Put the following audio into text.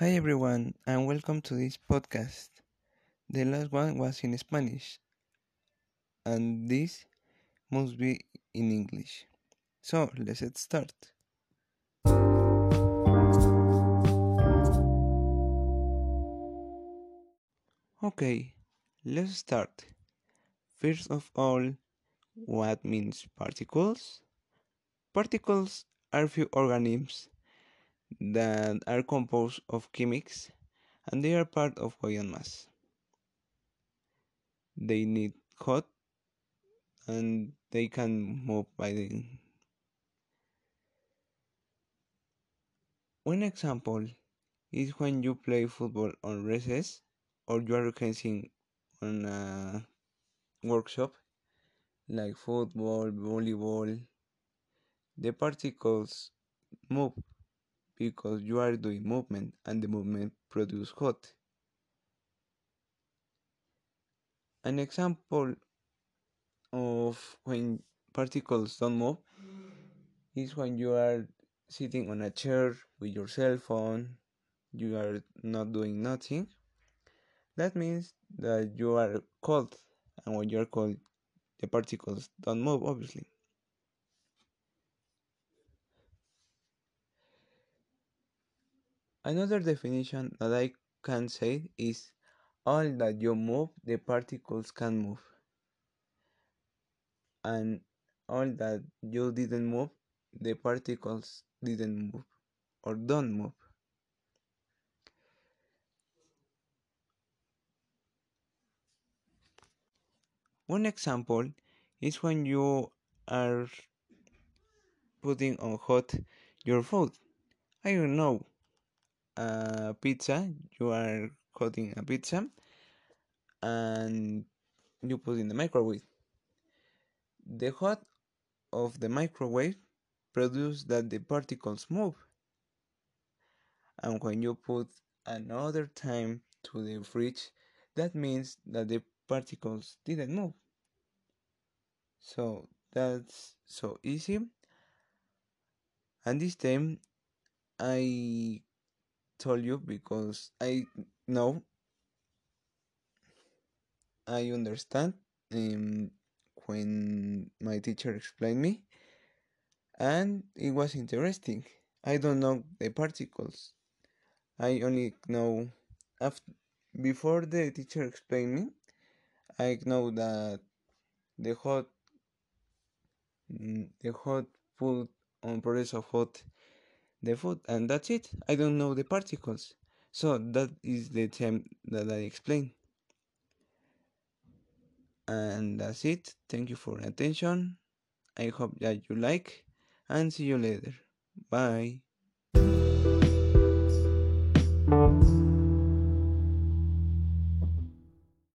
Hi everyone, and welcome to this podcast. The last one was in Spanish, and this must be in English. So let's start. Okay, let's start. First of all, what means particles? Particles are few organisms that are composed of chemics, and they are part of Gaussian mass. They need hot, and they can move by the... One example is when you play football on recess, or you are organizing on a workshop, like football, volleyball. The particles move because you are doing movement, and the movement produces hot. An example of when particles don't move is when you are sitting on a chair with your cell phone. You are not doing nothing. That means that you are cold, and when you are cold, the particles don't move, obviously. Another definition that I can say is all that you move, the particles can move. And all that you didn't move, the particles didn't move or don't move. One example is when you are putting on hot your food. I don't know. Pizza, you are cutting a pizza and you put in the microwave. The hot of the microwave produces that the particles move, and when you put another time to the fridge, that means that the particles didn't move. So that's so easy. And this time I told you because I know, I understand when my teacher explained me, and it was interesting. I don't know the particles. I only know before the teacher explained me. I know that the hot food on process of hot the food, and that's it. I don't know the particles. So that is the term that I explained. And that's it. Thank you for your attention. I hope that you like, and see you later. Bye.